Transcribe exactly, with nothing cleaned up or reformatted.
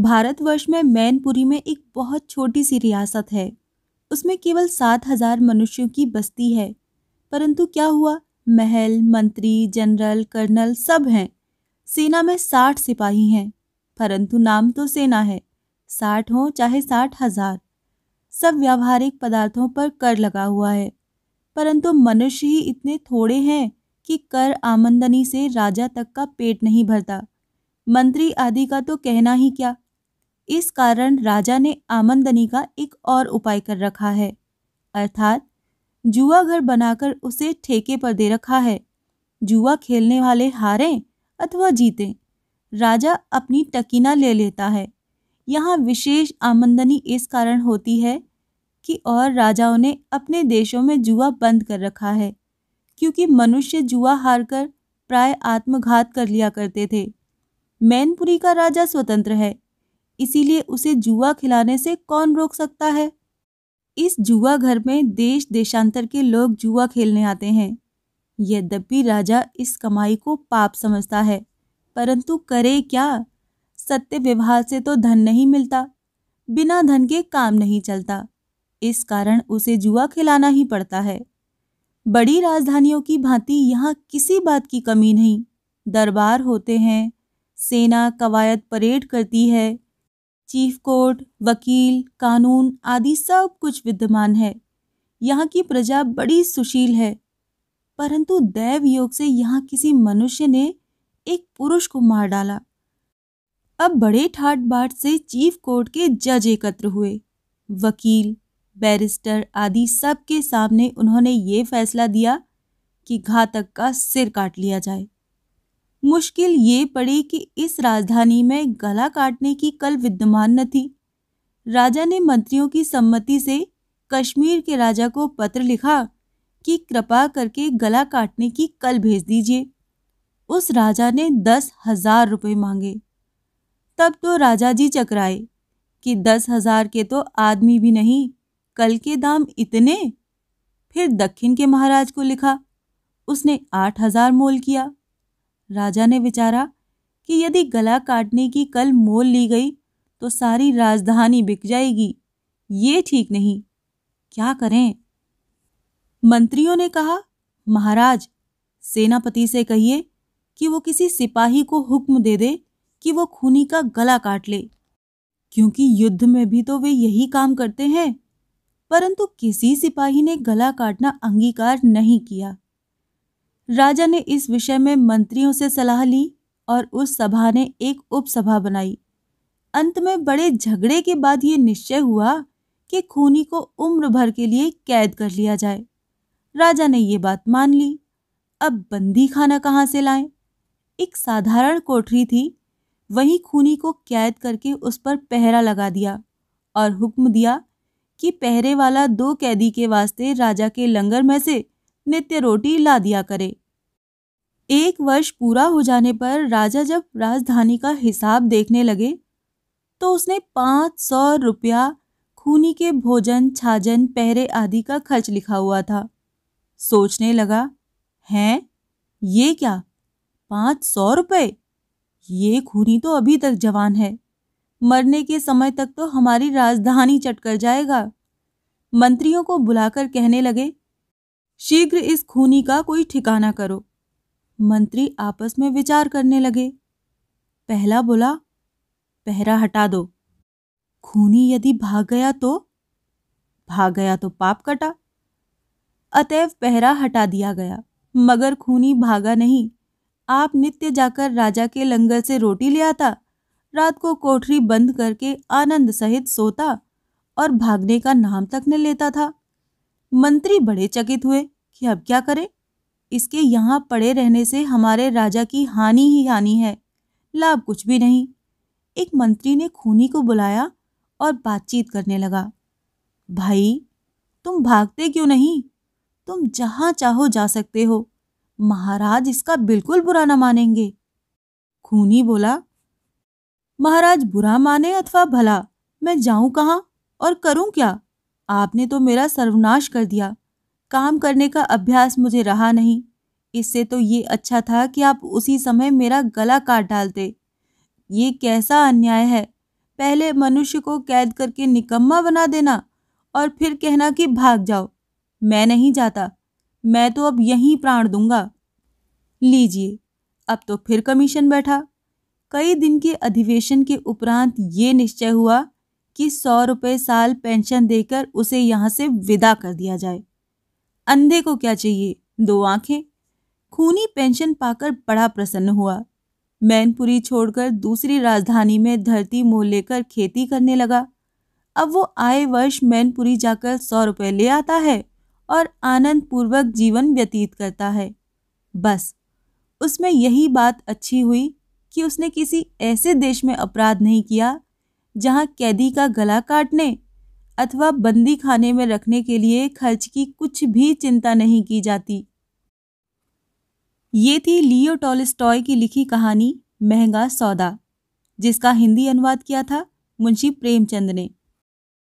भारतवर्ष में मैनपुरी में एक बहुत छोटी सी रियासत है। उसमें केवल सात हजार मनुष्यों की बस्ती है, परंतु क्या हुआ, महल, मंत्री, जनरल, कर्नल सब हैं। सेना में साठ सिपाही हैं, परंतु नाम तो सेना है, साठ हों चाहे साठ हजार। सब व्यावहारिक पदार्थों पर कर लगा हुआ है, परंतु मनुष्य ही इतने थोड़े हैं कि कर आमदनी से राजा तक का पेट नहीं भरता, मंत्री आदि का तो कहना ही क्या। इस कारण राजा ने आमदनी का एक और उपाय कर रखा है, अर्थात जुआ घर बनाकर उसे ठेके पर दे रखा है। जुआ खेलने वाले हारें अथवा जीतें, राजा अपनी टकीना ले लेता है। यहाँ विशेष आमदनी इस कारण होती है कि और राजाओं ने अपने देशों में जुआ बंद कर रखा है, क्योंकि मनुष्य जुआ हारकर प्राय आत्मघात कर लिया करते थे। मैनपुरी का राजा स्वतंत्र है, इसीलिए उसे जुआ खिलाने से कौन रोक सकता है। इस जुआ घर में देश देशांतर के लोग जुआ खेलने आते हैं। यद्यपि राजा इस कमाई को पाप समझता है, परंतु करे क्या, सत्य व्यवहार से तो धन नहीं मिलता, बिना धन के काम नहीं चलता, इस कारण उसे जुआ खिलाना ही पड़ता है। बड़ी राजधानियों की भांति यहाँ किसी बात की कमी नहीं, दरबार होते हैं, सेना कवायद परेड करती है, चीफ कोर्ट, वकील, कानून आदि सब कुछ विद्यमान है। यहाँ की प्रजा बड़ी सुशील है, परंतु दैव योग से यहाँ किसी मनुष्य ने एक पुरुष को मार डाला। अब बड़े ठाट बाट से चीफ कोर्ट के जज एकत्र हुए, वकील, बैरिस्टर आदि सब के सामने उन्होंने ये फैसला दिया कि घातक का सिर काट लिया जाए। मुश्किल ये पड़ी कि इस राजधानी में गला काटने की कल विद्यमान न थी। राजा ने मंत्रियों की सम्मति से कश्मीर के राजा को पत्र लिखा कि कृपा करके गला काटने की कल भेज दीजिए। उस राजा ने दस हजार रुपये मांगे। तब तो राजा जी चकराए कि दस हजार के तो आदमी भी नहीं, कल के दाम इतने। फिर दक्षिण के महाराज को लिखा, उसने आठ हजार मोल किया। राजा ने विचारा कि यदि गला काटने की कल मोल ली गई तो सारी राजधानी बिक जाएगी, ये ठीक नहीं, क्या करें। मंत्रियों ने कहा, महाराज सेनापति से कहिए कि वो किसी सिपाही को हुक्म दे दे कि वो खूनी का गला काट ले, क्योंकि युद्ध में भी तो वे यही काम करते हैं। परंतु किसी सिपाही ने गला काटना अंगीकार नहीं किया। राजा ने इस विषय में मंत्रियों से सलाह ली और उस सभा ने एक उपसभा बनाई। अंत में बड़े झगड़े के बाद ये निश्चय हुआ कि खूनी को उम्र भर के लिए कैद कर लिया जाए। राजा ने ये बात मान ली। अब बंदी खाना कहाँ से लाएं? एक साधारण कोठरी थी, वहीं खूनी को कैद करके उस पर पहरा लगा दिया और हुक्म दिया कि पहरे वाला दो कैदी के वास्ते राजा के लंगर में से नित्य रोटी ला दिया करे। एक वर्ष पूरा हो जाने पर राजा जब राजधानी का हिसाब देखने लगे तो उसने पाँच सौ रुपया खूनी के भोजन, छाजन, पहरे आदि का खर्च लिखा हुआ था। सोचने लगा, हैं ये क्या, पाँच सौ रुपये? ये खूनी तो अभी तक जवान है, मरने के समय तक तो हमारी राजधानी चटकर जाएगा। मंत्रियों को बुलाकर कहने लगे, शीघ्र इस खूनी का कोई ठिकाना करो। मंत्री आपस में विचार करने लगे। पहला बोला, पहरा हटा दो, खूनी यदि भाग गया तो? भाग गया तो पाप कटा। अतएव पहरा हटा दिया गया, मगर खूनी भागा नहीं। आप नित्य जाकर राजा के लंगर से रोटी ले आता, रात को कोठरी बंद करके आनंद सहित सोता और भागने का नाम तक न लेता था। मंत्री बड़े चकित हुए कि अब क्या करें, इसके यहाँ पड़े रहने से हमारे राजा की हानि ही हानि है, लाभ कुछ भी नहीं। एक मंत्री ने खूनी को बुलाया और बातचीत करने लगा। भाई, तुम भागते क्यों नहीं? तुम जहाँ चाहो जा सकते हो, महाराज इसका बिल्कुल बुरा ना मानेंगे। खूनी बोला, महाराज बुरा माने अथवा भला, मैं जाऊँ कहाँ और करूँ क्या? आपने तो मेरा सर्वनाश कर दिया, काम करने का अभ्यास मुझे रहा नहीं। इससे तो ये अच्छा था कि आप उसी समय मेरा गला काट डालते। ये कैसा अन्याय है, पहले मनुष्य को कैद करके निकम्मा बना देना और फिर कहना कि भाग जाओ। मैं नहीं जाता, मैं तो अब यहीं प्राण दूंगा। लीजिए, अब तो फिर कमीशन बैठा। कई दिन के अधिवेशन के उपरांत ये निश्चय हुआ कि सौ रुपये साल पेंशन देकर उसे यहाँ से विदा कर दिया जाए। अंधे को क्या चाहिए, दो आंखें। खूनी पेंशन पाकर बड़ा प्रसन्न हुआ। मैनपुरी छोड़कर दूसरी राजधानी में धरती मोल लेकर खेती करने लगा। अब वो आए वर्ष मैनपुरी जाकर सौ रुपये ले आता है और आनंद पूर्वक जीवन व्यतीत करता है। बस उसमें यही बात अच्छी हुई कि उसने किसी ऐसे देश में अपराध नहीं किया जहां कैदी का गला काटने अथवा बंदी खाने में रखने के लिए खर्च की कुछ भी चिंता नहीं की जाती। ये थी लियो टॉलिस्टॉय की लिखी कहानी महंगा सौदा, जिसका हिंदी अनुवाद किया था मुंशी प्रेमचंद ने।